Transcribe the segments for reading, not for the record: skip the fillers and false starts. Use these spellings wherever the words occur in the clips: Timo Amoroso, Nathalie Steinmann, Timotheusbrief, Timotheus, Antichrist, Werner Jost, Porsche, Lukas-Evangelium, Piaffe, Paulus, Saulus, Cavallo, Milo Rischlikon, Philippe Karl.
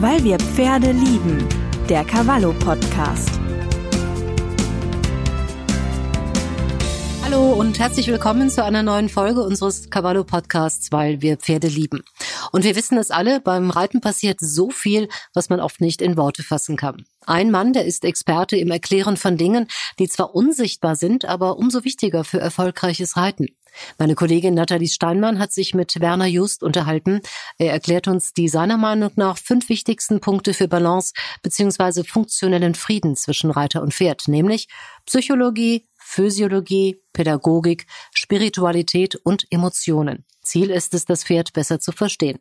Weil wir Pferde lieben, der Cavallo-Podcast. Hallo und herzlich willkommen zu einer neuen Folge unseres Cavallo-Podcasts, weil wir Pferde lieben. Und wir wissen es alle, beim Reiten passiert so viel, was man oft nicht in Worte fassen kann. Ein Mann, der ist Experte im Erklären von Dingen, die zwar unsichtbar sind, aber umso wichtiger für erfolgreiches Reiten. Meine Kollegin Nathalie Steinmann hat sich mit Werner Jost unterhalten. Er erklärt uns die seiner Meinung nach 5 wichtigsten Punkte für Balance bzw. funktionellen Frieden zwischen Reiter und Pferd, nämlich Psychologie, Physiologie, Pädagogik, Spiritualität und Emotionen. Ziel ist es, das Pferd besser zu verstehen.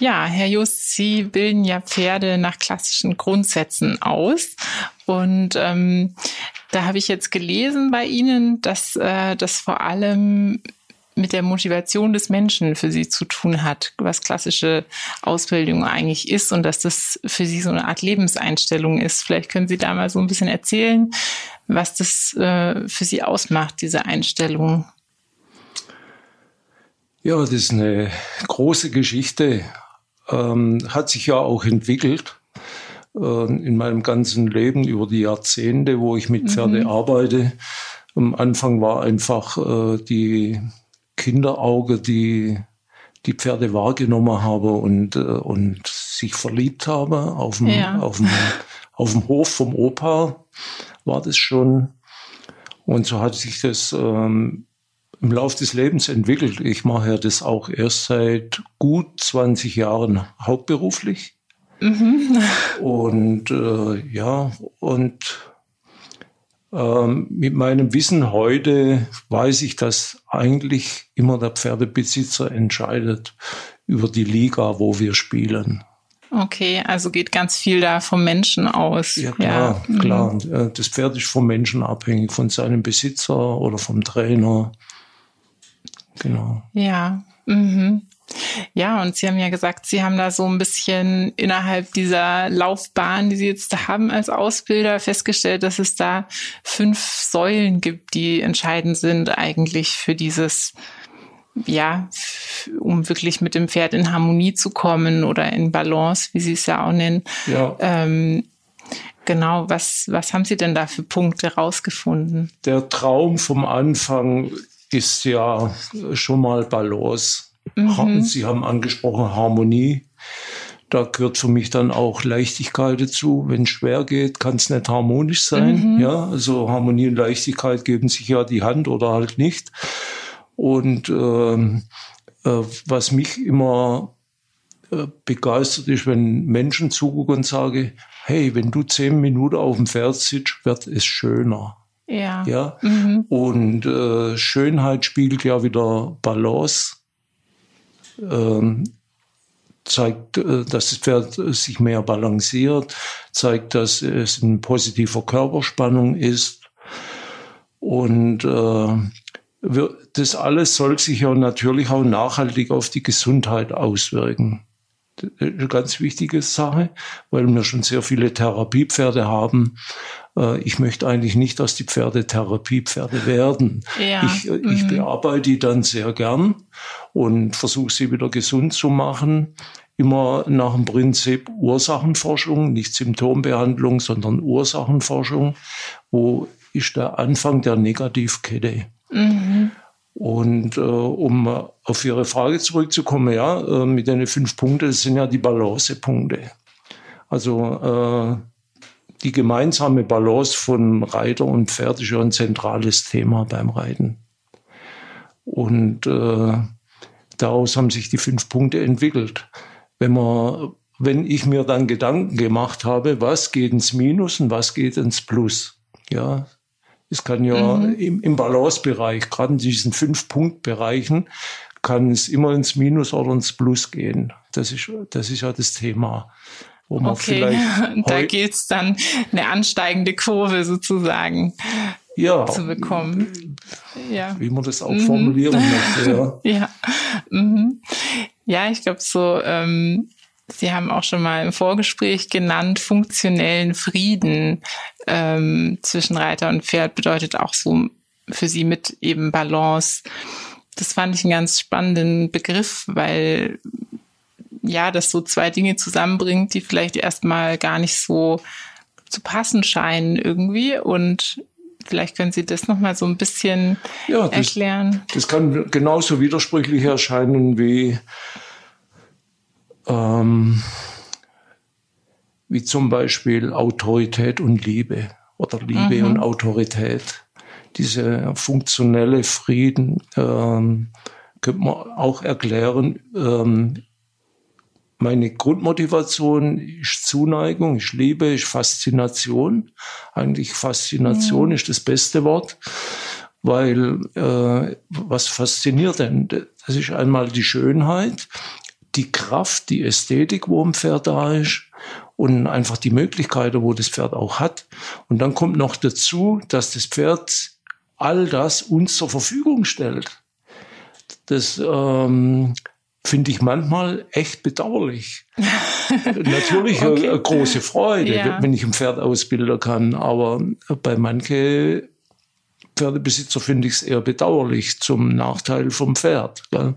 Ja, Herr Jost, Sie bilden ja Pferde nach klassischen Grundsätzen aus. Und da habe ich jetzt gelesen bei Ihnen, dass das vor allem mit der Motivation des Menschen für Sie zu tun hat, was klassische Ausbildung eigentlich ist und dass das für Sie so eine Art Lebenseinstellung ist. Vielleicht können Sie da mal so ein bisschen erzählen, was das für Sie ausmacht, diese Einstellung. Ja, das ist eine große Geschichte. Hat sich ja auch entwickelt in meinem ganzen Leben über die Jahrzehnte, wo ich mit Pferde arbeite. Am Anfang war einfach die Kinderauge, die die Pferde wahrgenommen habe und sich verliebt habe auf dem Hof vom Opa, war das schon. Und so hat sich das im Lauf des Lebens entwickelt. Ich mache ja das auch erst seit gut 20 Jahren hauptberuflich. Und mit meinem Wissen heute weiß ich, dass eigentlich immer der Pferdebesitzer entscheidet über die Liga, wo wir spielen. Okay, also geht ganz viel da vom Menschen aus. Ja, klar, ja. Klar. Das Pferd ist vom Menschen abhängig, von seinem Besitzer oder vom Trainer. Genau. Ja, Ja, und Sie haben ja gesagt, Sie haben da so ein bisschen innerhalb dieser Laufbahn, die Sie jetzt da haben als Ausbilder, festgestellt, dass es da 5 Säulen gibt, die entscheidend sind eigentlich für dieses, ja, um wirklich mit dem Pferd in Harmonie zu kommen oder in Balance, wie Sie es ja auch nennen. Ja. Genau, was haben Sie denn da für Punkte rausgefunden? Der Traum vom Anfang ist ja schon mal Balance. Sie haben angesprochen Harmonie. Da gehört für mich dann auch Leichtigkeit dazu. Wenn es schwer geht, kann es nicht harmonisch sein. Ja, also Harmonie und Leichtigkeit geben sich ja die Hand oder halt nicht. Und was mich immer begeistert ist, wenn Menschen zugucken und sagen, hey, wenn du 10 Minuten auf dem Pferd sitzt, wird es schöner. Ja. Ja? Und Schönheit spiegelt ja wieder Balance. Zeigt, dass das Pferd sich mehr balanciert, zeigt, dass es in positiver Körperspannung ist. Und das alles soll sich ja natürlich auch nachhaltig auf die Gesundheit auswirken. Das ist eine ganz wichtige Sache, weil wir schon sehr viele Therapiepferde haben. Ich möchte eigentlich nicht, dass die Pferde Therapiepferde werden. Ja. Ich bearbeite die dann sehr gern und versuche sie wieder gesund zu machen. Immer nach dem Prinzip Ursachenforschung, nicht Symptombehandlung, sondern Ursachenforschung. Wo ist der Anfang der Negativkette? Und um auf Ihre Frage zurückzukommen, mit den 5 Punkten, das sind ja die Balancepunkte. Also die gemeinsame Balance von Reiter und Pferd ist ja ein zentrales Thema beim Reiten. Und daraus haben sich die 5 Punkte entwickelt. Wenn ich mir dann Gedanken gemacht habe, was geht ins Minus und was geht ins Plus, ja. Es kann ja im Balancebereich, gerade in diesen 5-Punkt-Bereichen, kann es immer ins Minus oder ins Plus gehen. Das ist ja das Thema. Wo man vielleicht da gilt es dann, eine ansteigende Kurve sozusagen zu bekommen. Ja. Wie man das auch formulieren möchte. Ja, ja, ich glaube so. Sie haben auch schon mal im Vorgespräch genannt, funktionellen Frieden zwischen Reiter und Pferd bedeutet auch so für Sie mit eben Balance. Das fand ich einen ganz spannenden Begriff, weil ja, das so zwei Dinge zusammenbringt, die vielleicht erstmal gar nicht so zu passen scheinen irgendwie. Und vielleicht können Sie das nochmal so ein bisschen erklären. Das kann genauso widersprüchlich erscheinen wie zum Beispiel Autorität und Liebe oder Liebe und Autorität. Dieser funktionelle Frieden könnte man auch erklären. Meine Grundmotivation ist Zuneigung, ist Liebe, ist Faszination. Eigentlich Faszination ist das beste Wort, weil was fasziniert denn? Das ist einmal die Schönheit, die Kraft, die Ästhetik, wo ein Pferd da ist und einfach die Möglichkeiten, wo das Pferd auch hat. Und dann kommt noch dazu, dass das Pferd all das uns zur Verfügung stellt. Das finde ich manchmal echt bedauerlich. Natürlich eine große Freude, wenn ich ein Pferd ausbilden kann, aber bei manchen Pferdebesitzer finde ich es eher bedauerlich, zum Nachteil vom Pferd. Gell?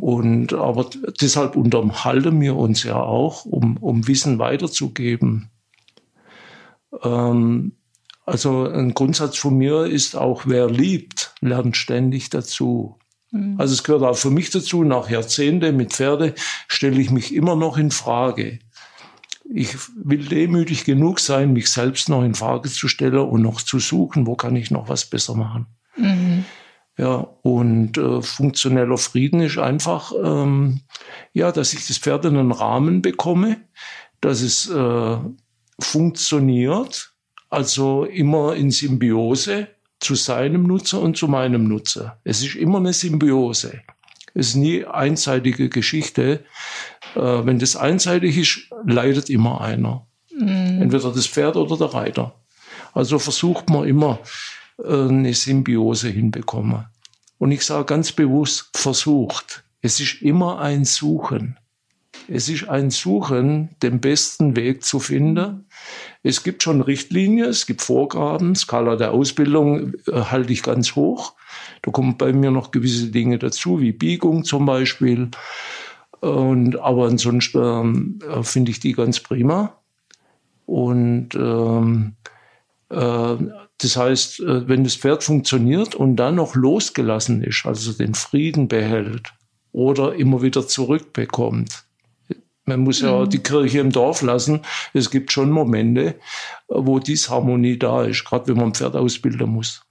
Und aber deshalb unterhalten wir uns ja auch, um Wissen weiterzugeben. Also ein Grundsatz von mir ist auch, wer liebt, lernt ständig dazu. Also es gehört auch für mich dazu, nach Jahrzehnten mit Pferde stelle ich mich immer noch in Frage. Ich will demütig genug sein, mich selbst noch in Frage zu stellen und noch zu suchen, wo kann ich noch was besser machen. Ja, und funktioneller Frieden ist einfach, dass ich das Pferd in einen Rahmen bekomme, dass es funktioniert, also immer in Symbiose zu seinem Nutzer und zu meinem Nutzer. Es ist immer eine Symbiose. Es ist nie einseitige Geschichte. Wenn das einseitig ist, leidet immer einer. Entweder das Pferd oder der Reiter. Also versucht man immer, eine Symbiose hinbekomme. Und ich sage ganz bewusst, versucht. Es ist immer ein Suchen. Es ist ein Suchen, den besten Weg zu finden. Es gibt schon Richtlinien, es gibt Vorgaben. Skala der Ausbildung halte ich ganz hoch. Da kommen bei mir noch gewisse Dinge dazu, wie Biegung zum Beispiel. Aber ansonsten finde ich die ganz prima. Und das heißt, wenn das Pferd funktioniert und dann noch losgelassen ist, also den Frieden behält oder immer wieder zurückbekommt. Man muss ja die Kirche im Dorf lassen. Es gibt schon Momente, wo Disharmonie da ist, gerade wenn man ein Pferd ausbilden muss.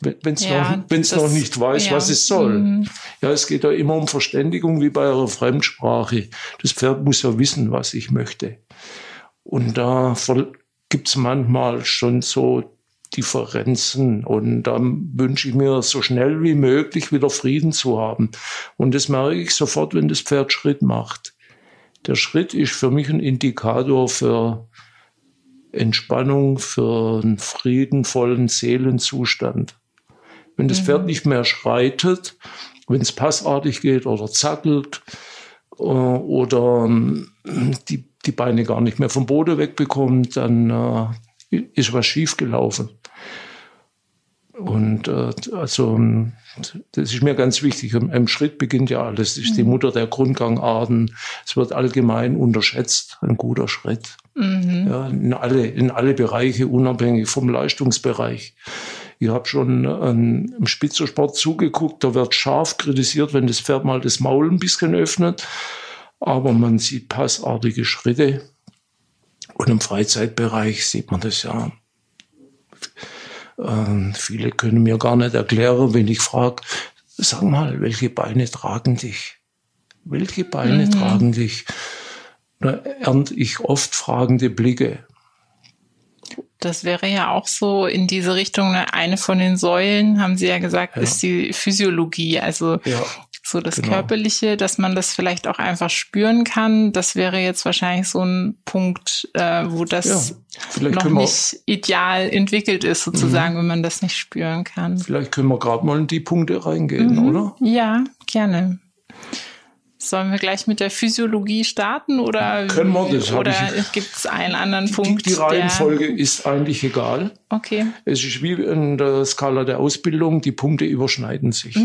Wenn es noch nicht weiß, was es soll. Ja, es geht ja immer um Verständigung wie bei einer Fremdsprache. Das Pferd muss ja wissen, was ich möchte. Und da gibt es manchmal schon so Differenzen und dann wünsche ich mir so schnell wie möglich wieder Frieden zu haben. Und das merke ich sofort, wenn das Pferd Schritt macht. Der Schritt ist für mich ein Indikator für Entspannung, für einen friedenvollen Seelenzustand. Wenn das Pferd nicht mehr schreitet, wenn es passartig geht oder zackelt oder die Beine gar nicht mehr vom Boden wegbekommt, dann ist was schiefgelaufen. Und also das ist mir ganz wichtig. Im Schritt beginnt ja alles. Das ist die Mutter der Grundgangarten. Es wird allgemein unterschätzt, ein guter Schritt. Ja, in alle Bereiche, unabhängig vom Leistungsbereich. Ich habe schon im Spitzensport zugeguckt, da wird scharf kritisiert, wenn das Pferd mal das Maul ein bisschen öffnet. Aber man sieht passartige Schritte. Und im Freizeitbereich sieht man das ja. Viele können mir gar nicht erklären, wenn ich frage, sag mal, welche Beine tragen dich? Welche Beine tragen dich? Da ernte ich oft fragende Blicke. Das wäre ja auch so in diese Richtung, eine von den Säulen, haben Sie ja gesagt, ist die Physiologie. Also so das Körperliche, dass man das vielleicht auch einfach spüren kann, das wäre jetzt wahrscheinlich so ein Punkt, wo das noch nicht ideal entwickelt ist, sozusagen, wenn man das nicht spüren kann. Vielleicht können wir gerade mal in die Punkte reingehen, oder? Ja, gerne. Sollen wir gleich mit der Physiologie starten oder können wir das? Oder gibt es einen anderen Punkt? Die Reihenfolge ist eigentlich egal. Okay. Es ist wie in der Skala der Ausbildung, die Punkte überschneiden sich.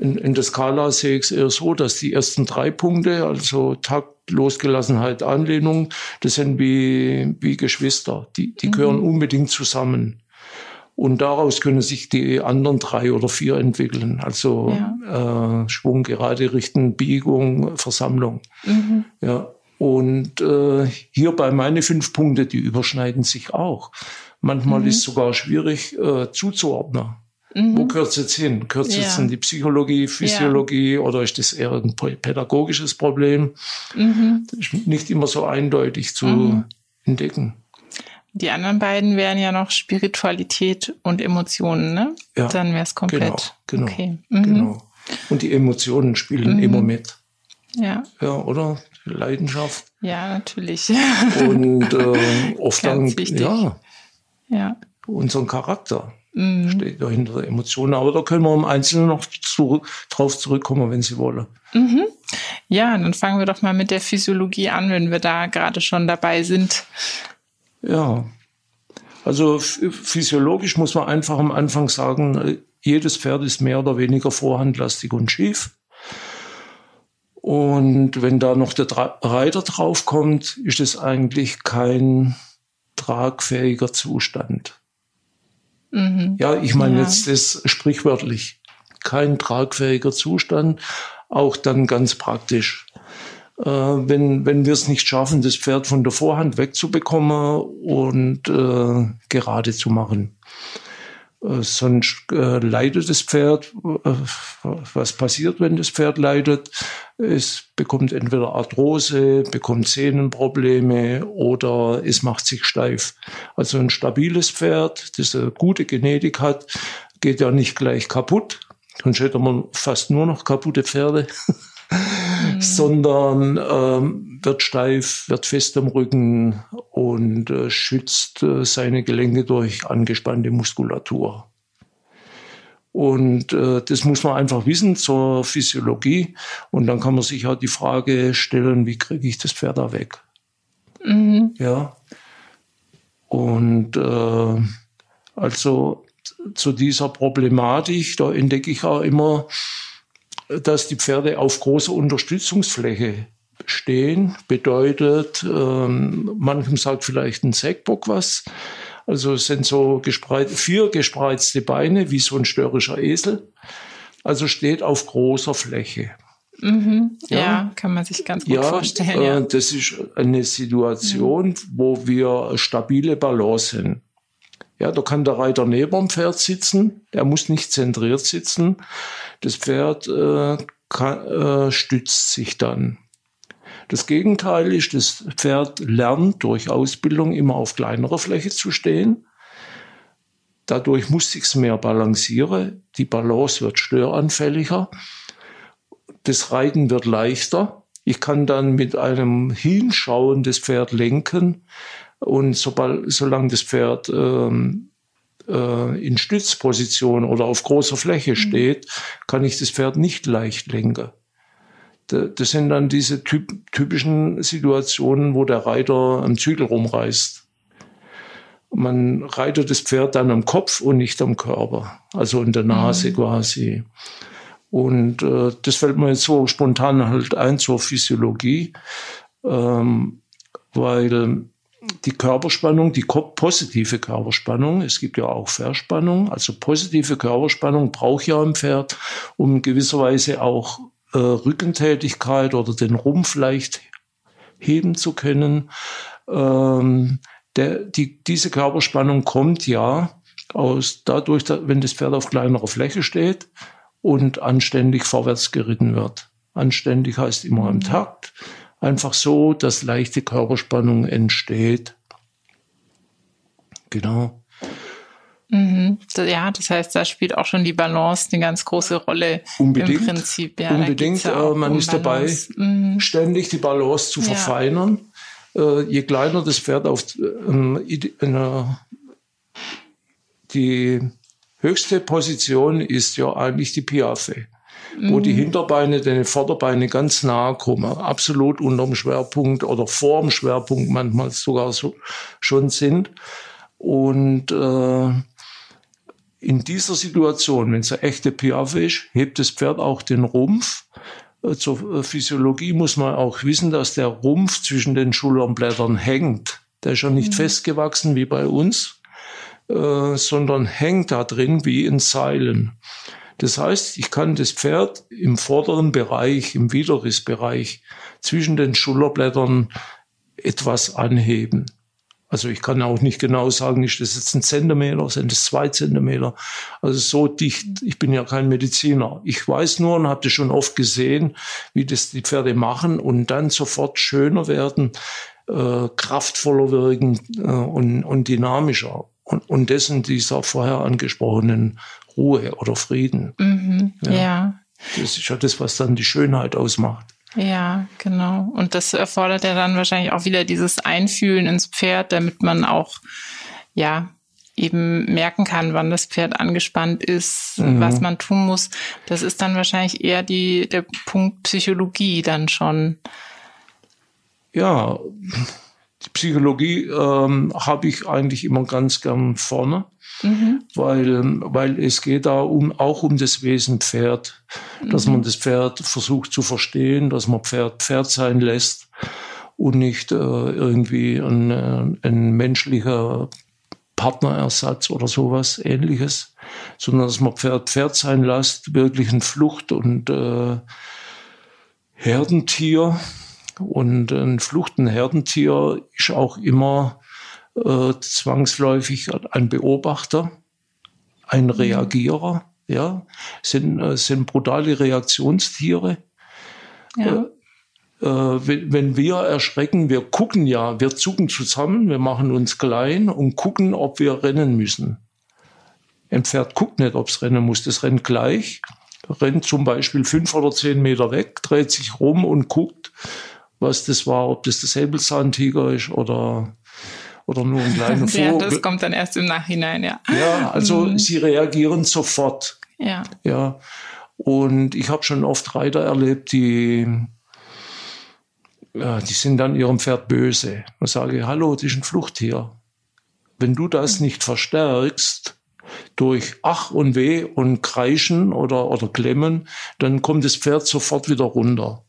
In der Skala sehe ich es eher so, dass die ersten 3 Punkte, also Takt, Losgelassenheit, Anlehnung, das sind wie Geschwister. Die gehören unbedingt zusammen. Und daraus können sich die anderen 3 oder 4 entwickeln. Also Schwung, Gerade richten, Biegung, Versammlung. Mhm. Ja. Und hierbei meine 5 Punkte, die überschneiden sich auch. Manchmal ist es sogar schwierig zuzuordnen. Mhm. Wo gehört es jetzt hin? Gehört es jetzt in die Psychologie, Physiologie oder ist das eher ein pädagogisches Problem? Mhm. Das ist nicht immer so eindeutig zu entdecken. Die anderen beiden wären ja noch Spiritualität und Emotionen, ne? Ja. Dann wäre es komplett. Genau, okay. Genau. Und die Emotionen spielen immer mit. Ja. Ja, oder? Leidenschaft. Ja, natürlich. Und oft dann, unseren Charakter. Steht dahinter Emotionen, aber da können wir im Einzelnen noch drauf zurückkommen, wenn Sie wollen. Mhm. Ja, dann fangen wir doch mal mit der Physiologie an, wenn wir da gerade schon dabei sind. Ja, also physiologisch muss man einfach am Anfang sagen, jedes Pferd ist mehr oder weniger vorhandlastig und schief. Und wenn da noch der Reiter draufkommt, ist es eigentlich kein tragfähiger Zustand. Mhm. Ja, ich meine jetzt das sprichwörtlich. Kein tragfähiger Zustand, auch dann ganz praktisch. Wenn wir es nicht schaffen, das Pferd von der Vorhand wegzubekommen und gerade zu machen. Sonst leidet das Pferd. Was passiert, wenn das Pferd leidet? Es bekommt entweder Arthrose, bekommt Sehnenprobleme oder es macht sich steif. Also ein stabiles Pferd, das eine gute Genetik hat, geht ja nicht gleich kaputt. Sonst hätte man fast nur noch kaputte Pferde. Sondern wird steif, wird fest am Rücken und schützt seine Gelenke durch angespannte Muskulatur. Und das muss man einfach wissen zur Physiologie. Und dann kann man sich halt die Frage stellen, wie kriege ich das Pferd da weg? Mhm. Ja. Und also zu dieser Problematik, da entdecke ich auch immer, dass die Pferde auf großer Unterstützungsfläche stehen, bedeutet, manchem sagt vielleicht ein Sägbock was. Also es sind so 4 gespreizte Beine, wie so ein störrischer Esel. Also steht auf großer Fläche. Mhm. Ja, kann man sich ganz gut vorstellen. Ja. Das ist eine Situation, wo wir stabile Balance sind. Ja, da kann der Reiter neben dem Pferd sitzen, der muss nicht zentriert sitzen. Das Pferd stützt sich dann. Das Gegenteil ist, das Pferd lernt durch Ausbildung immer auf kleinerer Fläche zu stehen. Dadurch muss sich's mehr balancieren. Die Balance wird störanfälliger. Das Reiten wird leichter. Ich kann dann mit einem Hinschauen das Pferd lenken. Und solange das Pferd in Stützposition oder auf großer Fläche steht, kann ich das Pferd nicht leicht lenken. Das sind dann diese typischen Situationen, wo der Reiter am Zügel rumreißt. Man reitet das Pferd dann am Kopf und nicht am Körper, also in der Nase quasi. Und das fällt mir jetzt so spontan halt ein zur Physiologie, weil die Körperspannung, die positive Körperspannung, es gibt ja auch Verspannung, also positive Körperspannung braucht ja ein Pferd, um in gewisser Weise auch Rückentätigkeit oder den Rumpf leicht heben zu können. Diese Körperspannung kommt ja dadurch, wenn das Pferd auf kleinerer Fläche steht und anständig vorwärts geritten wird. Anständig heißt immer im Takt. Einfach so, dass leichte Körperspannung entsteht. Genau. Mhm. Ja, das heißt, da spielt auch schon die Balance eine ganz große Rolle. Unbedingt. Im Prinzip. Ja, unbedingt. Ja, man ist Balance dabei, ständig die Balance zu verfeinern. Je kleiner das Pferd auf die höchste Position ist ja eigentlich die Piaffe, wo die Hinterbeine den Vorderbeine ganz nahe kommen, absolut unterm Schwerpunkt oder vorm Schwerpunkt manchmal sogar so schon sind. Und In dieser Situation, wenn es eine echte Piaffe ist, hebt das Pferd auch den Rumpf. Zur Physiologie muss man auch wissen, dass der Rumpf zwischen den Schulterblättern hängt. Der ist ja nicht festgewachsen wie bei uns, sondern hängt da drin wie in Seilen. Das heißt, ich kann das Pferd im vorderen Bereich, im Widerrissbereich, zwischen den Schulterblättern etwas anheben. Also ich kann auch nicht genau sagen, ist das jetzt ein Zentimeter, sind das 2 Zentimeter. Also so dicht, ich bin ja kein Mediziner. Ich weiß nur und habe das schon oft gesehen, wie das die Pferde machen und dann sofort schöner werden, kraftvoller wirken und dynamischer. Und das in dieser vorher angesprochenen Ruhe oder Frieden. Mhm, ja. Das ist ja das, was dann die Schönheit ausmacht. Ja, genau. Und das erfordert ja dann wahrscheinlich auch wieder dieses Einfühlen ins Pferd, damit man auch, ja, eben merken kann, wann das Pferd angespannt ist, was man tun muss. Das ist dann wahrscheinlich eher der Punkt Psychologie dann schon. Ja, die Psychologie habe ich eigentlich immer ganz gern vorne, weil es geht da auch um das Wesen Pferd, dass man das Pferd versucht zu verstehen, dass man Pferd sein lässt und nicht irgendwie ein menschlicher Partnerersatz oder sowas Ähnliches, sondern dass man Pferd sein lässt, wirklich ein Flucht- und Herdentier. Und ein Fluchtenherdentier ist auch immer zwangsläufig ein Beobachter, ein Reagierer. Ja, sind brutale Reaktionstiere. Ja. Wenn wir erschrecken, wir gucken ja, wir zucken zusammen, wir machen uns klein und gucken, ob wir rennen müssen. Ein Pferd guckt nicht, ob es rennen muss, das rennt gleich. Rennt zum Beispiel 5 oder 10 Meter weg, dreht sich rum und guckt, was das war, ob das der Säbelzahntiger ist oder nur ein kleiner Vogel. Ja, das kommt dann erst im Nachhinein, ja. Ja, also sie reagieren sofort. Ja. Ja. Und ich habe schon oft Reiter erlebt, die sind dann ihrem Pferd böse. Man sage, hallo, das ist ein Fluchttier. Wenn du das nicht verstärkst durch Ach und Weh und Kreischen oder Klemmen, dann kommt das Pferd sofort wieder runter.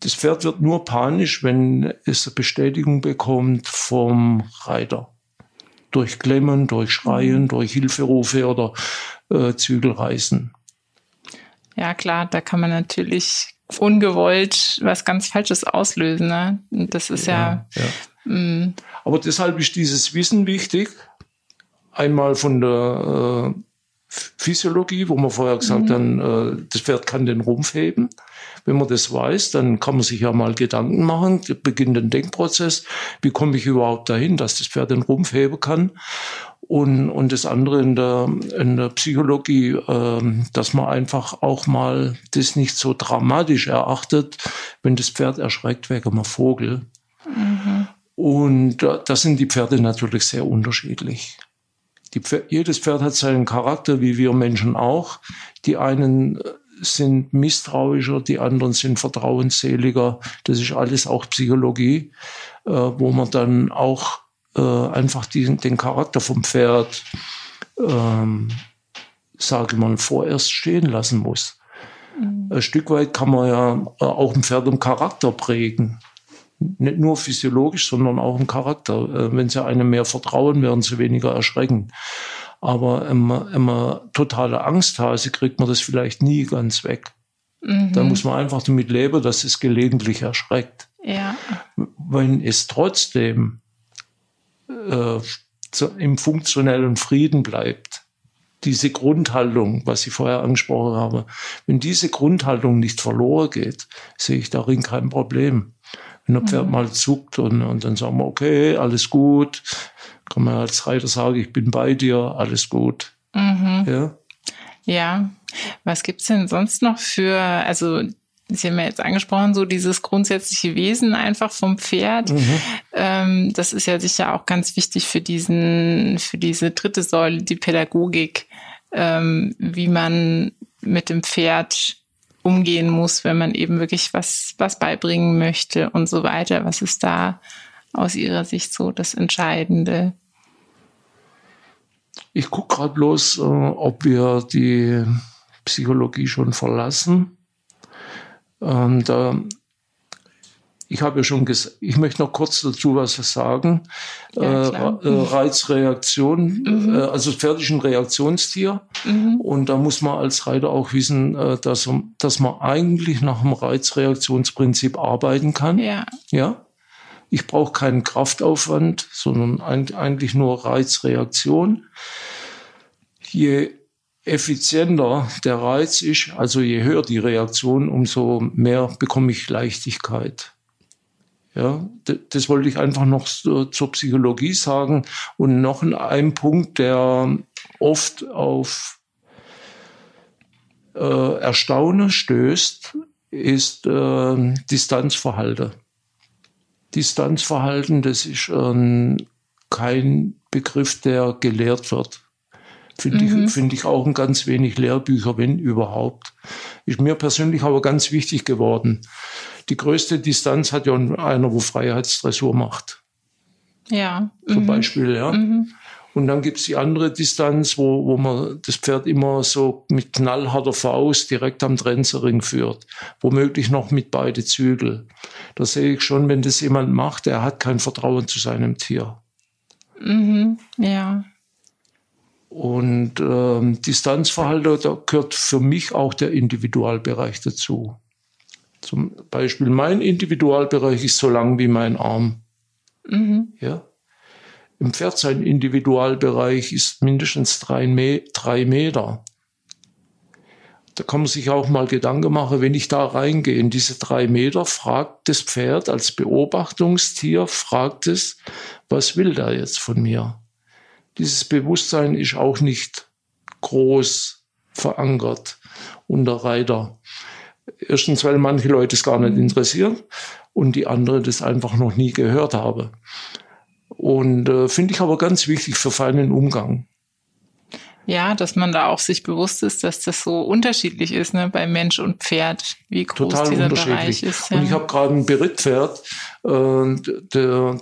Das Pferd wird nur panisch, wenn es eine Bestätigung bekommt vom Reiter. Durch Klemmen, durch Schreien, durch Hilferufe oder Zügelreißen. Ja klar, da kann man natürlich ungewollt was ganz Falsches auslösen. Ne? Das ist ja. Aber deshalb ist dieses Wissen wichtig. Einmal von der Physiologie, wo man vorher gesagt haben, das Pferd kann den Rumpf heben. Wenn man das weiß, dann kann man sich ja mal Gedanken machen, beginnt den Denkprozess, wie komme ich überhaupt dahin, dass das Pferd den Rumpf heben kann. Und das andere in der Psychologie, dass man einfach auch mal das nicht so dramatisch erachtet, wenn das Pferd erschreckt wegen einem Vogel. Mhm. Und da sind die Pferde natürlich sehr unterschiedlich. Jedes Pferd hat seinen Charakter, wie wir Menschen auch. Die einen sind misstrauischer, die anderen sind vertrauensseliger. Das ist alles auch Psychologie, wo man dann auch einfach den Charakter vom Pferd, sage man, vorerst stehen lassen muss. Ein Stück weit kann man ja auch ein Pferd im Charakter prägen. Nicht nur physiologisch, sondern auch im Charakter. Wenn sie einem mehr vertrauen, werden sie weniger erschrecken. Aber wenn man totale Angsthase kriegt man das vielleicht nie ganz weg. Mhm. Da muss man einfach damit leben, dass es gelegentlich erschreckt. Ja. Wenn es trotzdem im funktionellen Frieden bleibt, diese Grundhaltung, was ich vorher angesprochen habe, wenn diese Grundhaltung nicht verloren geht, sehe ich darin kein Problem. Wenn ein Pferd mal zuckt und dann sagen wir, okay, alles gut. Kann man als Reiter sagen, ich bin bei dir, alles gut. Mhm. Ja. Was gibt es denn sonst noch für, also Sie haben ja jetzt angesprochen, so dieses grundsätzliche Wesen einfach vom Pferd. Mhm. Das ist ja sicher auch ganz wichtig für diese dritte Säule, die Pädagogik, wie man mit dem Pferd umgehen muss, wenn man eben wirklich was beibringen möchte und so weiter. Was ist da aus Ihrer Sicht so das Entscheidende? Ich gucke gerade bloß, ob wir die Psychologie schon verlassen. Und, ich habe ja schon gesagt, ich möchte noch kurz dazu was sagen. Ja, Reizreaktion, also Pferd ist ein Reaktionstier. Und da muss man als Reiter auch wissen, dass man eigentlich nach dem Reizreaktionsprinzip arbeiten kann. Ja. Ich brauche keinen Kraftaufwand, sondern eigentlich nur Reizreaktion. Je effizienter der Reiz ist, also je höher die Reaktion, umso mehr bekomme ich Leichtigkeit. Ja, das wollte ich einfach noch zur Psychologie sagen. Und noch ein Punkt, der oft auf Erstaunen stößt, ist Distanzverhalten. Distanzverhalten, das ist kein Begriff, der gelehrt wird. Finde ich auch in ganz wenig Lehrbücher, wenn überhaupt. Ist mir persönlich aber ganz wichtig geworden. Die größte Distanz hat ja einer, wo Freiheitsdressur macht. Ja. Zum Beispiel, ja. Und dann gibt es die andere Distanz, wo man das Pferd immer so mit knallharter Faust direkt am Trenzerring führt. Womöglich noch mit beide Zügel. Da sehe ich schon, wenn das jemand macht, er hat kein Vertrauen zu seinem Tier. Ja. Und Distanzverhalten, da gehört für mich auch der Individualbereich dazu. Zum Beispiel mein Individualbereich ist so lang wie mein Arm. Ja. Im Pferd sein Individualbereich ist mindestens 3 Meter. Da kann man sich auch mal Gedanken machen, wenn ich da reingehe in diese 3 Meter, fragt das Pferd als Beobachtungstier, was will der jetzt von mir? Dieses Bewusstsein ist auch nicht groß verankert unter Reiter. Erstens, weil manche Leute es gar nicht interessieren und die anderen das einfach noch nie gehört haben. Und finde ich aber ganz wichtig für feinen Umgang. Ja, dass man da auch sich bewusst ist, dass das so unterschiedlich ist, ne, bei Mensch und Pferd, wie groß total dieser Bereich ist. Ja. Und ich habe gerade ein Berittpferd, da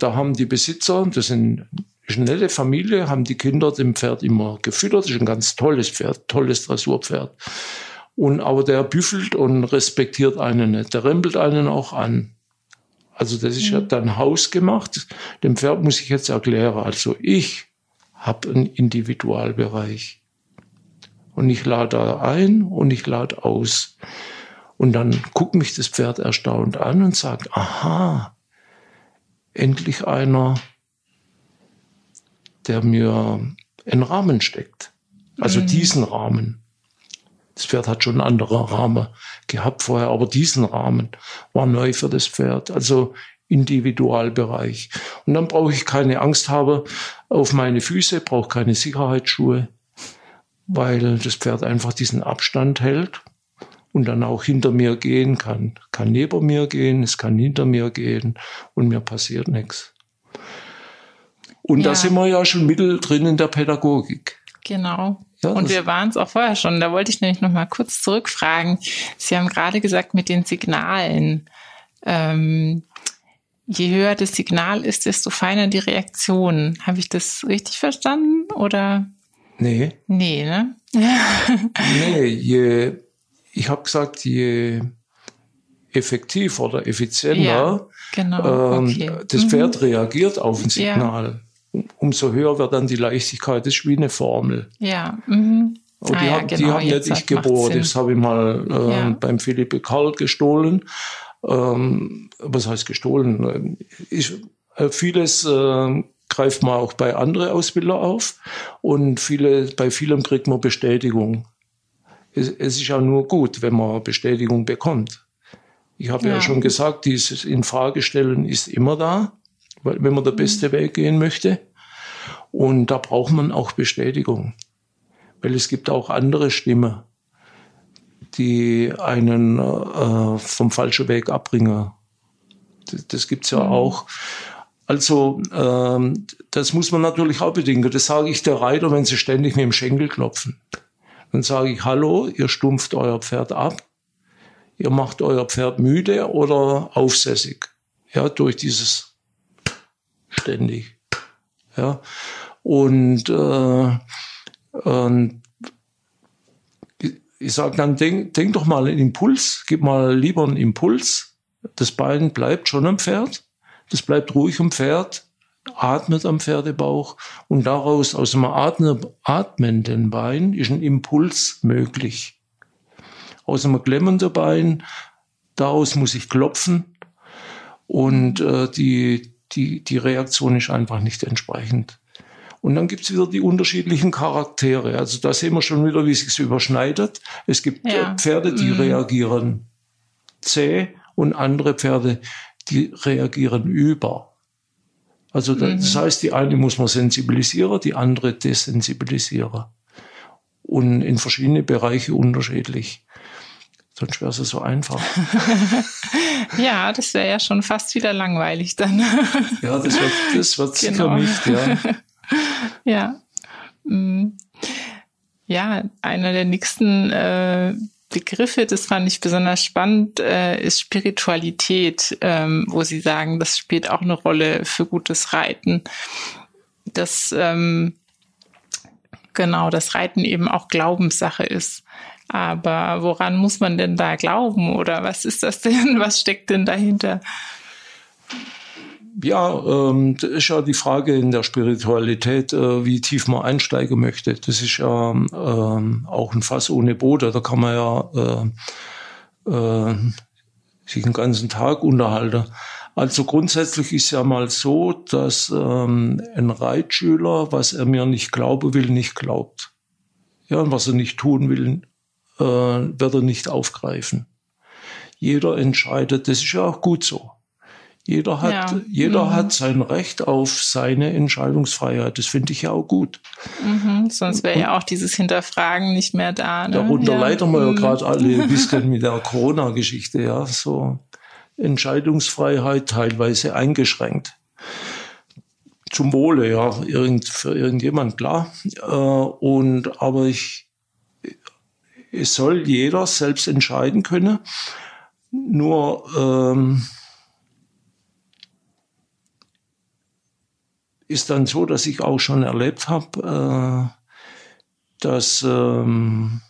haben die Besitzer, das sind eine nette Familie, haben die Kinder dem Pferd immer gefüttert. Das ist ein ganz tolles Pferd, tolles Dressurpferd. Aber der büffelt und respektiert einen nicht. Der rempelt einen auch an. Also das ist ja dann hausgemacht. Dem Pferd muss ich jetzt erklären. Also ich habe einen Individualbereich. Und ich lade da ein und ich lade aus. Und dann guckt mich das Pferd erstaunt an und sagt, aha, endlich einer, der mir einen Rahmen steckt. Also diesen Rahmen. Das Pferd hat schon einen anderen Rahmen gehabt vorher, aber diesen Rahmen war neu für das Pferd. Also Individualbereich. Und dann brauche ich keine Angst haben auf meine Füße, brauche keine Sicherheitsschuhe, weil das Pferd einfach diesen Abstand hält und dann auch hinter mir gehen kann. Kann neben mir gehen, es kann hinter mir gehen und mir passiert nichts. Und da sind wir ja schon mittendrin in der Pädagogik. Genau. Ja, und wir waren es auch vorher schon. Da wollte ich nämlich noch mal kurz zurückfragen. Sie haben gerade gesagt, mit den Signalen. Je höher das Signal ist, desto feiner die Reaktion. Habe ich das richtig verstanden? Oder? Nee. Nee, ne? Nee, ich habe gesagt, je effektiv oder effizienter okay. Das Pferd reagiert auf ein Signal. Ja. Umso höher wird dann die Leichtigkeit, das ist wie eine Formel. Ja. Und die haben ja nicht geboren. Das habe ich mal beim Philippe Karl gestohlen. Was heißt gestohlen? Vieles greift man auch bei anderen Ausbildern auf und bei vielem kriegt man Bestätigung. Es ist ja nur gut, wenn man Bestätigung bekommt. Ich habe ja schon gesagt, dieses Infragestellen ist immer da, wenn man der beste Weg gehen möchte. Und da braucht man auch Bestätigung. Weil es gibt auch andere Stimmen, die einen vom falschen Weg abbringen. Das gibt es ja auch. Also das muss man natürlich auch bedenken. Das sage ich der Reiter, wenn sie ständig mit dem Schenkel klopfen. Dann sage ich, hallo, ihr stumpft euer Pferd ab. Ihr macht euer Pferd müde oder aufsässig. Ja, durch dieses ständig. Ja. Und Und ich sage dann, denk doch mal einen Impuls, gib mal lieber einen Impuls. Das Bein bleibt schon am Pferd, das bleibt ruhig am Pferd, atmet am Pferdebauch und daraus aus dem atmenden Bein ist ein Impuls möglich. Aus einem klemmenden Bein, daraus muss ich klopfen und die Reaktion ist einfach nicht entsprechend. Und dann gibt es wieder die unterschiedlichen Charaktere. Also da sehen wir schon wieder, wie es sich überschneidet. Es gibt Pferde, die reagieren zäh und andere Pferde, die reagieren über. Also das heißt, die eine muss man sensibilisieren, die andere desensibilisieren. Und in verschiedene Bereiche unterschiedlich. Sonst wäre es so einfach. Ja, das wäre ja schon fast wieder langweilig dann. Ja, das wird sicher nicht, ja. Ja. Ja, einer der nächsten Begriffe, das fand ich besonders spannend, ist Spiritualität, wo Sie sagen, das spielt auch eine Rolle für gutes Reiten. Dass Reiten eben auch Glaubenssache ist. Aber woran muss man denn da glauben? Oder was ist das denn? Was steckt denn dahinter? Ja, das ist ja die Frage in der Spiritualität, wie tief man einsteigen möchte. Das ist ja auch ein Fass ohne Boden. Da kann man ja sich den ganzen Tag unterhalten. Also grundsätzlich ist ja mal so, dass ein Reitschüler, was er mir nicht glauben will, nicht glaubt. Ja, und was er nicht tun will, wird er nicht aufgreifen. Jeder entscheidet, das ist ja auch gut so. Jeder hat sein Recht auf seine Entscheidungsfreiheit. Das finde ich ja auch gut. Mhm, sonst wäre ja auch dieses Hinterfragen nicht mehr da. Ne? Darunter leiden wir ja gerade alle ein bisschen mit der Corona-Geschichte. Ja, so Entscheidungsfreiheit teilweise eingeschränkt. Zum Wohle, ja, für irgendjemand, klar. Aber es soll jeder selbst entscheiden können. Nur ist dann so, dass ich auch schon erlebt habe, dass man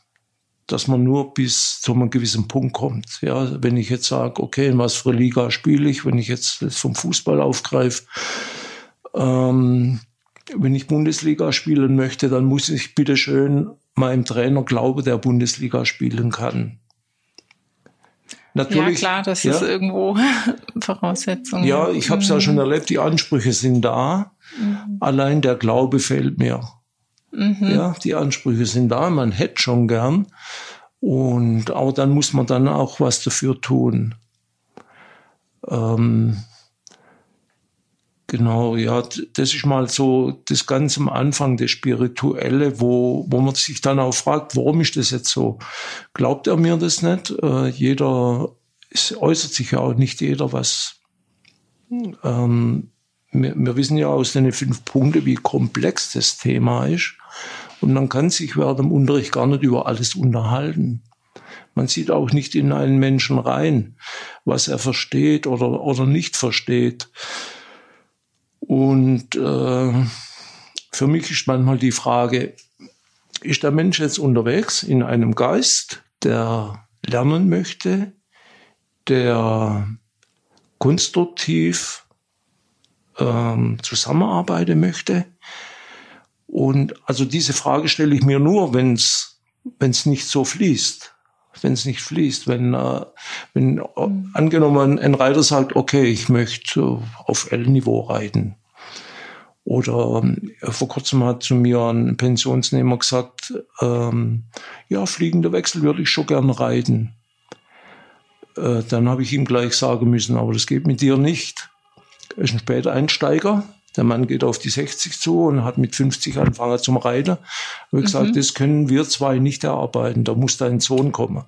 nur bis zu einem gewissen Punkt kommt. Ja, wenn ich jetzt sage, okay, in was für Liga spiele ich, wenn ich jetzt vom Fußball aufgreife, wenn ich Bundesliga spielen möchte, dann muss ich bitte schön meinem Trainer glauben, der Bundesliga spielen kann. Natürlich, ja klar, das ist irgendwo Voraussetzung. Ja, ich habe es ja schon erlebt, die Ansprüche sind da, allein der Glaube fehlt mir. Ja, die Ansprüche sind da, man hätte schon gern, aber dann muss man dann auch was dafür tun. Genau, ja, das ist mal so das ganz am Anfang, das Spirituelle, wo man sich dann auch fragt, warum ist das jetzt so? Glaubt er mir das nicht? Es äußert sich ja auch nicht jeder was. Wir wissen ja aus den 5 Punkten, wie komplex das Thema ist. Und man kann sich während dem Unterricht gar nicht über alles unterhalten. Man sieht auch nicht in einen Menschen rein, was er versteht oder nicht versteht. Und für mich ist manchmal die Frage, ist der Mensch jetzt unterwegs in einem Geist, der lernen möchte, der konstruktiv zusammenarbeiten möchte? Und also diese Frage stelle ich mir nur, wenn es nicht so fließt. Wenn es nicht fließt, wenn angenommen ein Reiter sagt, okay, ich möchte auf L-Niveau reiten. Oder vor kurzem hat zu mir ein Pensionsnehmer gesagt, fliegender Wechsel würde ich schon gern reiten. Dann habe ich ihm gleich sagen müssen, aber das geht mit dir nicht. Er ist ein später Einsteiger. Der Mann geht auf die 60 zu und hat mit 50 angefangen zum Reiten. Und gesagt, das können wir zwei nicht erarbeiten. Da muss dein Sohn kommen.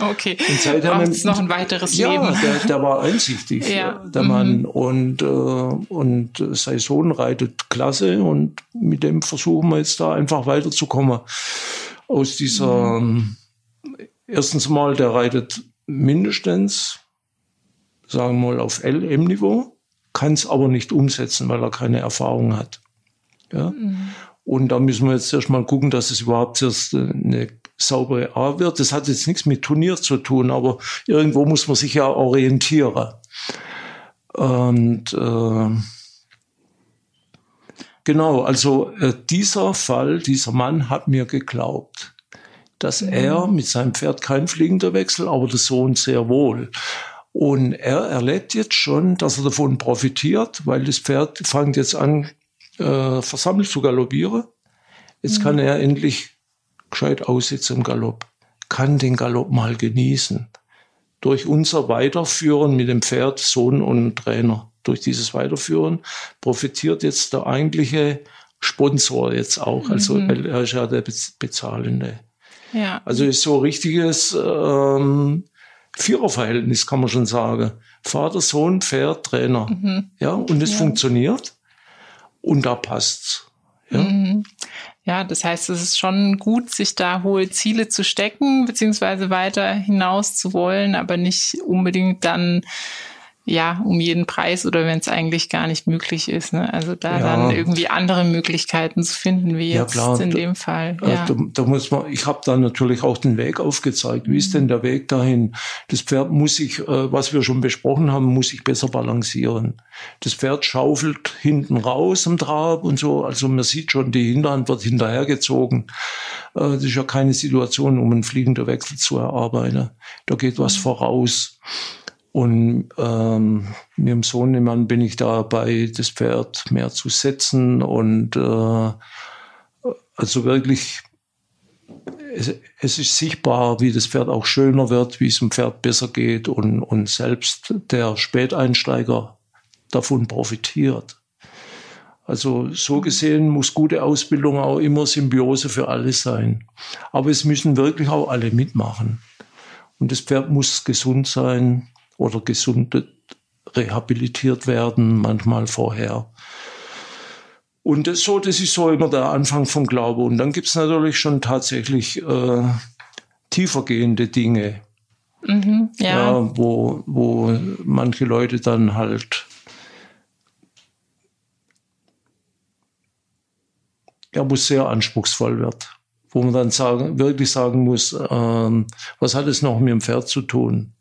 Okay. Und seitdem braucht's noch ein weiteres Leben. Ja, der war einsichtig, der Mann. Und sein Sohn reitet klasse. Und mit dem versuchen wir jetzt da einfach weiterzukommen. Aus dieser, erstens mal, der reitet mindestens, sagen wir mal, auf LM-Niveau. Kann es aber nicht umsetzen, weil er keine Erfahrung hat. Ja? Und da müssen wir jetzt erstmal gucken, dass es überhaupt erst eine saubere A wird. Das hat jetzt nichts mit Turnier zu tun, aber irgendwo muss man sich ja orientieren. Und genau, also dieser Fall, dieser Mann hat mir geglaubt, dass er mit seinem Pferd kein fliegender Wechsel, aber der Sohn sehr wohl. Und er erlebt jetzt schon, dass er davon profitiert, weil das Pferd fängt jetzt an, versammelt zu galoppieren. Jetzt kann er endlich gescheit aussitzen im Galopp, kann den Galopp mal genießen. Durch unser Weiterführen mit dem Pferd, Sohn und Trainer, durch dieses Weiterführen profitiert jetzt der eigentliche Sponsor jetzt auch. Also er ist ja der Bezahlende. Ja. Also ist so ein richtiges Viererverhältnis, kann man schon sagen. Vater, Sohn, Pferd, Trainer. Ja, und es funktioniert. Und da passt's. Ja? Ja, das heißt, es ist schon gut, sich da hohe Ziele zu stecken, beziehungsweise weiter hinaus zu wollen, aber nicht unbedingt dann, ja, um jeden Preis oder wenn es eigentlich gar nicht möglich ist. Ne? Also da dann irgendwie andere Möglichkeiten zu finden, wie jetzt in dem Fall. Ja. Da muss man, ich habe da natürlich auch den Weg aufgezeigt. Wie ist denn der Weg dahin? Das Pferd muss sich, was wir schon besprochen haben, muss sich besser balancieren. Das Pferd schaufelt hinten raus im Trab und so. Also man sieht schon, die Hinterhand wird hinterhergezogen. Das ist ja keine Situation, um einen fliegenden Wechsel zu erarbeiten. Da geht was voraus. Und mit dem Sohnemann bin ich dabei, das Pferd mehr zu setzen. Und also wirklich, es ist sichtbar, wie das Pferd auch schöner wird, wie es dem Pferd besser geht. Und selbst der Späteinsteiger davon profitiert. Also so gesehen muss gute Ausbildung auch immer Symbiose für alle sein. Aber es müssen wirklich auch alle mitmachen. Und das Pferd muss gesund sein. Oder gesund rehabilitiert werden, manchmal vorher. Und das ist so immer der Anfang vom Glauben. Und dann gibt es natürlich schon tatsächlich tiefergehende Dinge, ja, wo manche Leute dann halt wo es sehr anspruchsvoll wird. Wo man dann wirklich sagen muss, was hat es noch mit dem Pferd zu tun?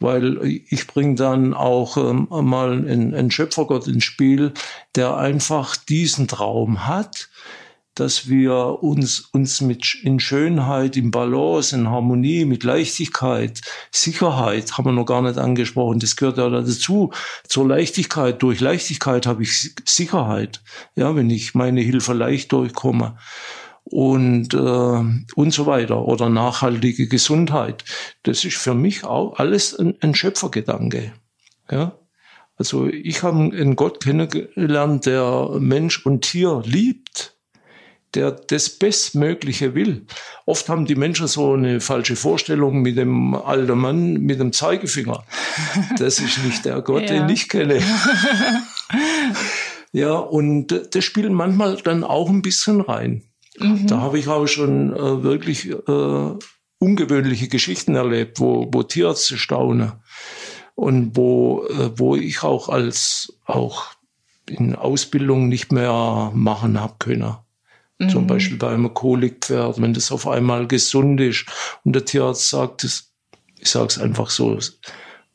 Weil ich bringe dann auch mal einen Schöpfergott ins Spiel, der einfach diesen Traum hat, dass wir uns mit in Schönheit, in Balance, in Harmonie, mit Leichtigkeit, Sicherheit, haben wir noch gar nicht angesprochen, das gehört ja dazu, zur Leichtigkeit. Durch Leichtigkeit habe ich Sicherheit, ja, wenn ich meine Hilfe leicht durchkomme. Und so weiter. Oder nachhaltige Gesundheit. Das ist für mich auch alles ein Schöpfergedanke. Ja? Also ich habe einen Gott kennengelernt, der Mensch und Tier liebt, der das Bestmögliche will. Oft haben die Menschen so eine falsche Vorstellung mit dem alten Mann, mit dem Zeigefinger. Das ist nicht der Gott, den ich kenne. Ja, und das spielt manchmal dann auch ein bisschen rein. Da habe ich auch schon wirklich ungewöhnliche Geschichten erlebt, wo Tierärzte staunen und wo ich auch auch in Ausbildung nicht mehr machen habe können. Zum Beispiel bei einem Kolikpferd, wenn das auf einmal gesund ist und der Tierarzt sagt, ich sage es einfach so,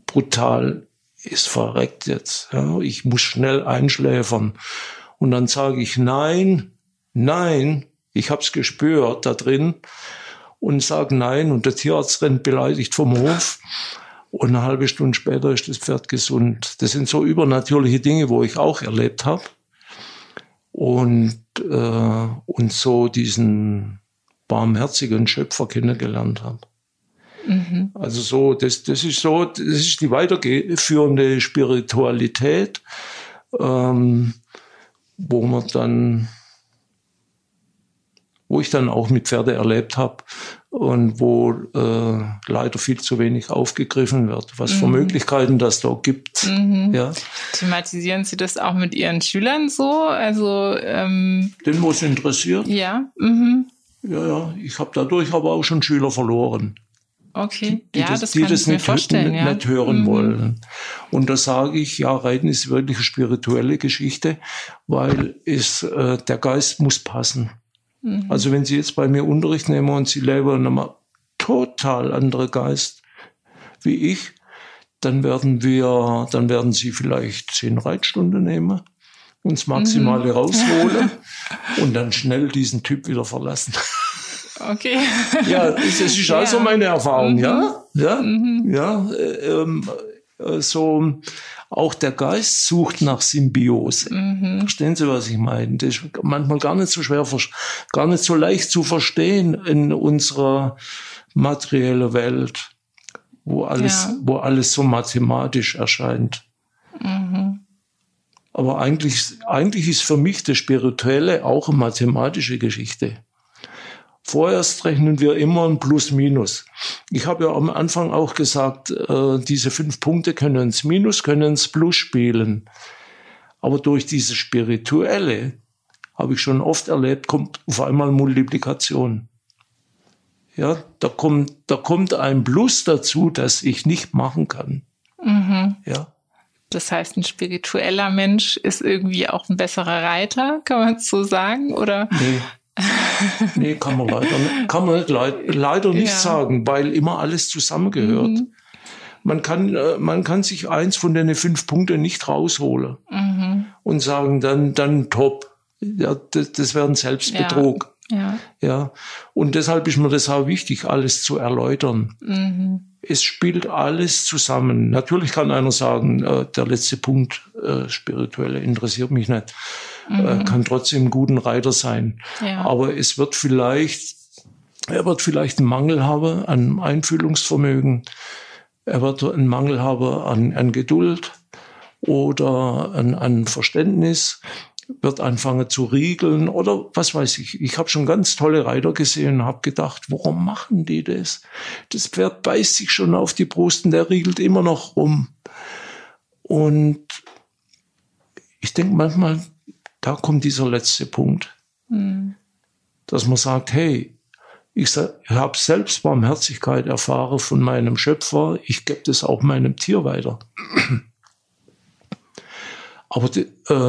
brutal, ist verreckt jetzt. Ja, ich muss schnell einschläfern. Und dann sage ich, nein, ich habe es gespürt da drin und sage nein. Und der Tierarzt rennt beleidigt vom Hof. Und eine halbe Stunde später ist das Pferd gesund. Das sind so übernatürliche Dinge, wo ich auch erlebt habe. Und so diesen barmherzigen Schöpfer kennengelernt habe. Also so, das ist die weiterführende Spiritualität, wo ich dann auch mit Pferde erlebt habe und wo leider viel zu wenig aufgegriffen wird, was für Möglichkeiten das da gibt. Ja. Thematisieren Sie das auch mit Ihren Schülern so? Also den, wo es interessiert? Ja. Ja, ich habe dadurch aber auch schon Schüler verloren. Okay, die, ja, das kann ich mir vorstellen. Die das nicht hören wollen. Und da sage ich, ja, Reiten ist wirklich eine spirituelle Geschichte, weil es, der Geist muss passen. Mhm. Also wenn Sie jetzt bei mir Unterricht nehmen und Sie labern nochmal total andere Geist wie ich, dann werden Sie vielleicht 10 Reitstunden nehmen, uns Maximale rausholen und dann schnell diesen Typ wieder verlassen. Okay. Ja, das ist also meine Erfahrung, so, auch der Geist sucht nach Symbiose. Mhm. Verstehen Sie, was ich meine? Das ist manchmal gar nicht so schwer, gar nicht so leicht zu verstehen in unserer materiellen Welt, wo alles so mathematisch erscheint. Mhm. Aber eigentlich ist für mich das Spirituelle auch eine mathematische Geschichte. Vorerst rechnen wir immer ein Plus-Minus. Ich habe ja am Anfang auch gesagt, diese 5 Punkte können ins Minus, können ins Plus spielen. Aber durch dieses Spirituelle, habe ich schon oft erlebt, kommt auf einmal Multiplikation. Ja, da kommt ein Plus dazu, das ich nicht machen kann. Mhm. Ja. Das heißt, ein spiritueller Mensch ist irgendwie auch ein besserer Reiter, kann man so sagen? Oder? Nee. Nee, kann man leider nicht sagen, weil immer alles zusammengehört. Mhm. Man kann sich eins von den 5 Punkten nicht rausholen und sagen, dann top. Ja, das wäre ein Selbstbetrug. Ja. Ja. Und deshalb ist mir das auch wichtig, alles zu erläutern. Mhm. Es spielt alles zusammen. Natürlich kann einer sagen, der letzte Punkt, spirituelle, interessiert mich nicht. Kann trotzdem ein guter Reiter sein. Ja. Aber er wird vielleicht einen Mangel haben an Einfühlungsvermögen. Er wird einen Mangel haben an Geduld oder an Verständnis. Wird anfangen zu riegeln oder was weiß ich. Ich habe schon ganz tolle Reiter gesehen und habe gedacht, warum machen die das? Das Pferd beißt sich schon auf die Brust und der riegelt immer noch rum. Und ich denke manchmal, da kommt dieser letzte Punkt, dass man sagt, hey, ich habe selbst Barmherzigkeit erfahren von meinem Schöpfer, ich gebe das auch meinem Tier weiter. Aber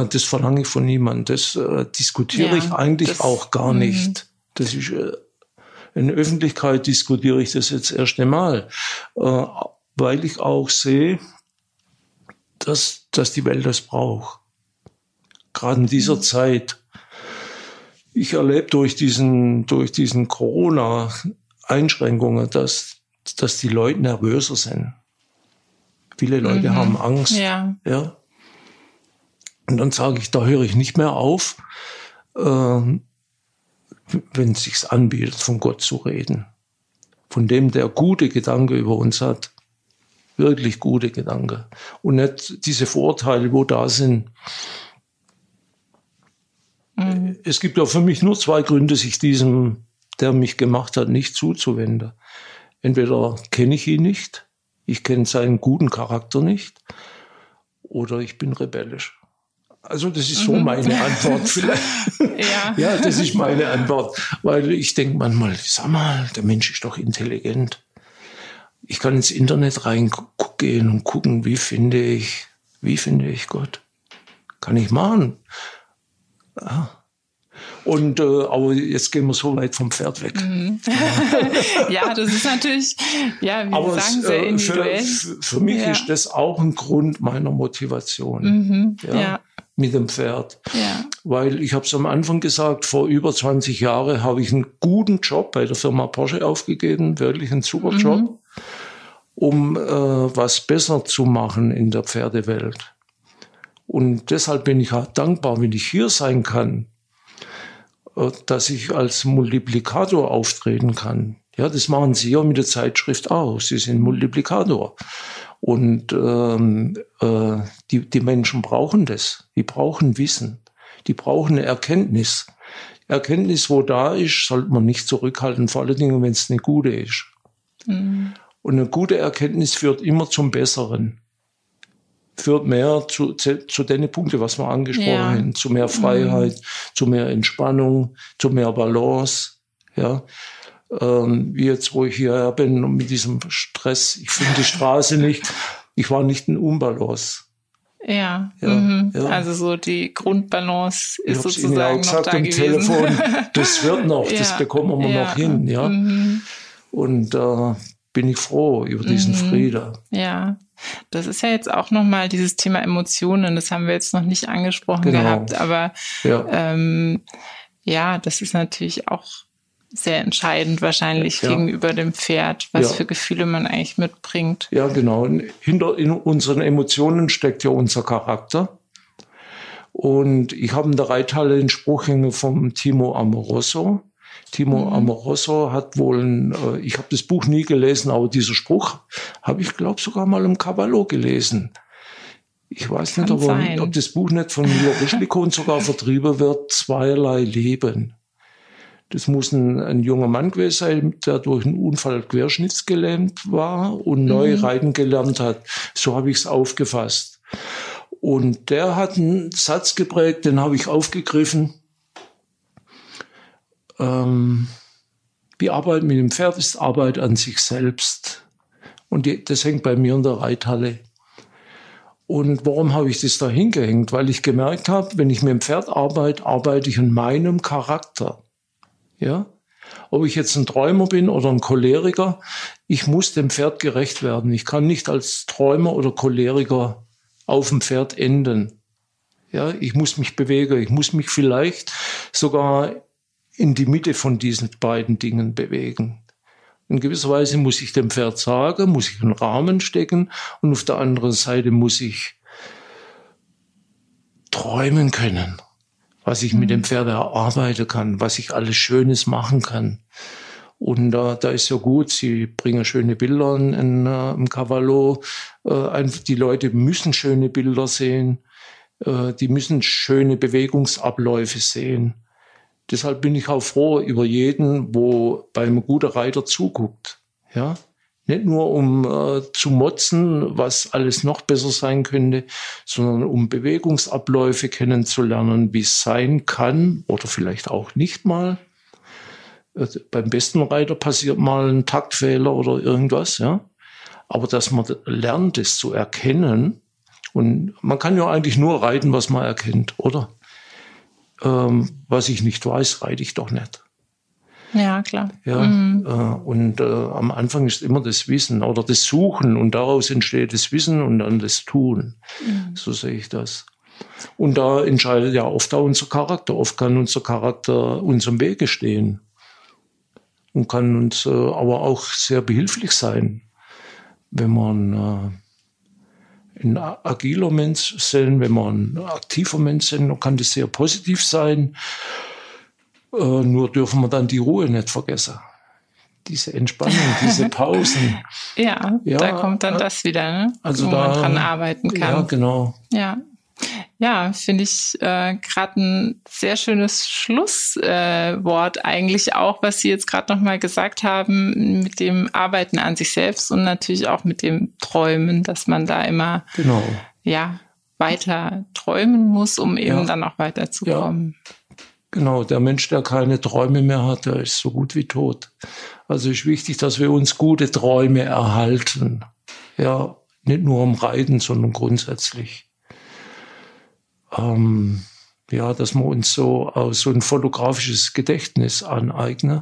das verlange ich von niemandem, das diskutiere ich eigentlich auch gar nicht. Das ist, in der Öffentlichkeit diskutiere ich das jetzt erst einmal, weil ich auch sehe, dass die Welt das braucht. Gerade in dieser Zeit. Ich erlebe durch diesen Corona-Einschränkungen, dass die Leute nervöser sind. Viele Leute haben Angst. Ja. Und dann sage ich, da höre ich nicht mehr auf, wenn es sich anbietet, von Gott zu reden. Von dem, der gute Gedanken über uns hat. Wirklich gute Gedanken. Und nicht diese Vorurteile, wo da sind. Es gibt ja für mich nur 2 Gründe, sich diesem, der mich gemacht hat, nicht zuzuwenden. Entweder kenne ich ihn nicht, ich kenne seinen guten Charakter nicht, oder ich bin rebellisch. Also das ist so meine Antwort vielleicht. Ja, das ist meine Antwort. Weil ich denke manchmal, sag mal, der Mensch ist doch intelligent. Ich kann ins Internet reingehen und gucken, wie finde ich Gott. Kann ich machen. Ah. Und aber jetzt gehen wir so weit vom Pferd weg. Ja, das ist natürlich, sehr individuell. Für mich ist das auch ein Grund meiner Motivation mit dem Pferd. Ja. Weil ich habe es am Anfang gesagt, vor über 20 Jahren habe ich einen guten Job bei der Firma Porsche aufgegeben, wirklich einen super Job, um was besser zu machen in der Pferdewelt. Und deshalb bin ich dankbar, wenn ich hier sein kann, dass ich als Multiplikator auftreten kann. Ja, das machen Sie ja mit der Zeitschrift auch. Sie sind Multiplikator. Und die Menschen brauchen das. Die brauchen Wissen. Die brauchen eine Erkenntnis. Erkenntnis, wo da ist, sollte man nicht zurückhalten, vor allen Dingen, wenn es eine gute ist. Mhm. Und eine gute Erkenntnis führt immer zum Besseren. Führt mehr zu den Punkten, was wir angesprochen haben, zu mehr Freiheit, zu mehr Entspannung, zu mehr Balance. Ja, wie jetzt, wo ich hierher bin und mit diesem Stress, ich finde die Straße nicht, ich war nicht in Unbalance. Ja, ja, mhm, ja, also so die Grundbalance ist sozusagen Ihnen auch gesagt, noch da im gewesen. Telefon, das wird noch, ja, das bekommen wir ja noch hin. Ja. Mhm. Und da bin ich froh über diesen Frieden. Ja, das ist ja jetzt auch nochmal dieses Thema Emotionen, das haben wir jetzt noch nicht angesprochen gehabt, aber ja. Ja, das ist natürlich auch sehr entscheidend wahrscheinlich gegenüber dem Pferd, was für Gefühle man eigentlich mitbringt. Ja, genau. In unseren Emotionen steckt ja unser Charakter. Und ich habe in der Reithalle den Spruch hängen vom Timo Amoroso. Timo Amoroso hat wohl, ich habe das Buch nie gelesen, aber dieser Spruch habe ich, glaube ich, sogar mal im Cavallo gelesen. Ich weiß nicht, ob das Buch nicht von Milo Rischlikon sogar vertrieben wird, Zweierlei Leben. Das muss ein junger Mann gewesen sein, der durch einen Unfall querschnittsgelähmt war und neu reiten gelernt hat. So habe ich es aufgefasst. Und der hat einen Satz geprägt, den habe ich aufgegriffen. Die Arbeit mit dem Pferd ist Arbeit an sich selbst. Und das hängt bei mir in der Reithalle. Und warum habe ich das da hingehängt? Weil ich gemerkt habe, wenn ich mit dem Pferd arbeite, arbeite ich an meinem Charakter. Ja? Ob ich jetzt ein Träumer bin oder ein Choleriker, ich muss dem Pferd gerecht werden. Ich kann nicht als Träumer oder Choleriker auf dem Pferd enden. Ja? Ich muss mich bewegen. Ich muss mich vielleicht sogar in die Mitte von diesen beiden Dingen bewegen. In gewisser Weise muss ich dem Pferd sagen, muss ich einen Rahmen stecken und auf der anderen Seite muss ich träumen können, was ich mit dem Pferd erarbeiten kann, was ich alles Schönes machen kann. Und da ist ja gut, sie bringen schöne Bilder im Cavallo. Die Leute müssen schöne Bilder sehen, die müssen schöne Bewegungsabläufe sehen. Deshalb bin ich auch froh über jeden, wo beim guten Reiter zuguckt. Ja? Nicht nur, um zu motzen, was alles noch besser sein könnte, sondern um Bewegungsabläufe kennenzulernen, wie es sein kann oder vielleicht auch nicht mal. Beim besten Reiter passiert mal ein Taktfehler oder irgendwas. Ja? Aber dass man lernt, es zu erkennen. Und man kann ja eigentlich nur reiten, was man erkennt, oder? Was ich nicht weiß, reite ich doch nicht. Ja, klar. Ja, und am Anfang ist immer das Wissen oder das Suchen und daraus entsteht das Wissen und dann das Tun. Mhm. So sehe ich das. Und da entscheidet ja oft auch unser Charakter. Oft kann unser Charakter uns im Wege stehen und kann uns aber auch sehr behilflich sein, wenn man ein agiler Mensch sein, wenn man ein aktiver Mensch sein, kann das sehr positiv sein. Nur dürfen wir dann die Ruhe nicht vergessen. Diese Entspannung, diese Pausen. Ja, da kommt dann das wieder, ne? Also wo man dran arbeiten kann. Ja, genau. Ja, finde ich gerade ein sehr schönes Schlusswort eigentlich auch, was Sie jetzt gerade nochmal gesagt haben, mit dem Arbeiten an sich selbst und natürlich auch mit dem Träumen, dass man da immer weiter träumen muss, um eben dann auch weiterzukommen. Ja. Genau, der Mensch, der keine Träume mehr hat, der ist so gut wie tot. Also ist wichtig, dass wir uns gute Träume erhalten. Ja, nicht nur am Reiten, sondern grundsätzlich. Dass wir uns so ein fotografisches Gedächtnis aneignen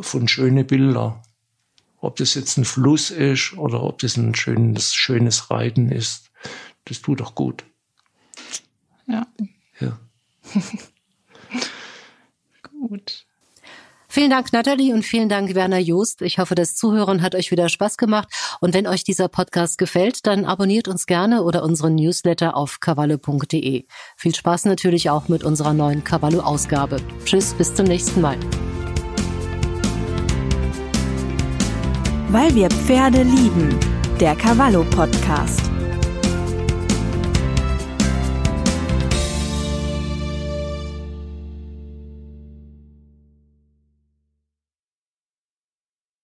von schönen Bildern. Ob das jetzt ein Fluss ist oder ob das ein schönes Reiten ist, das tut doch gut. Ja. Gut. Vielen Dank, Nathalie, und vielen Dank, Werner Jost. Ich hoffe, das Zuhören hat euch wieder Spaß gemacht. Und wenn euch dieser Podcast gefällt, dann abonniert uns gerne oder unseren Newsletter auf cavallo.de. Viel Spaß natürlich auch mit unserer neuen Cavallo-Ausgabe. Tschüss, bis zum nächsten Mal. Weil wir Pferde lieben. Der Cavallo-Podcast.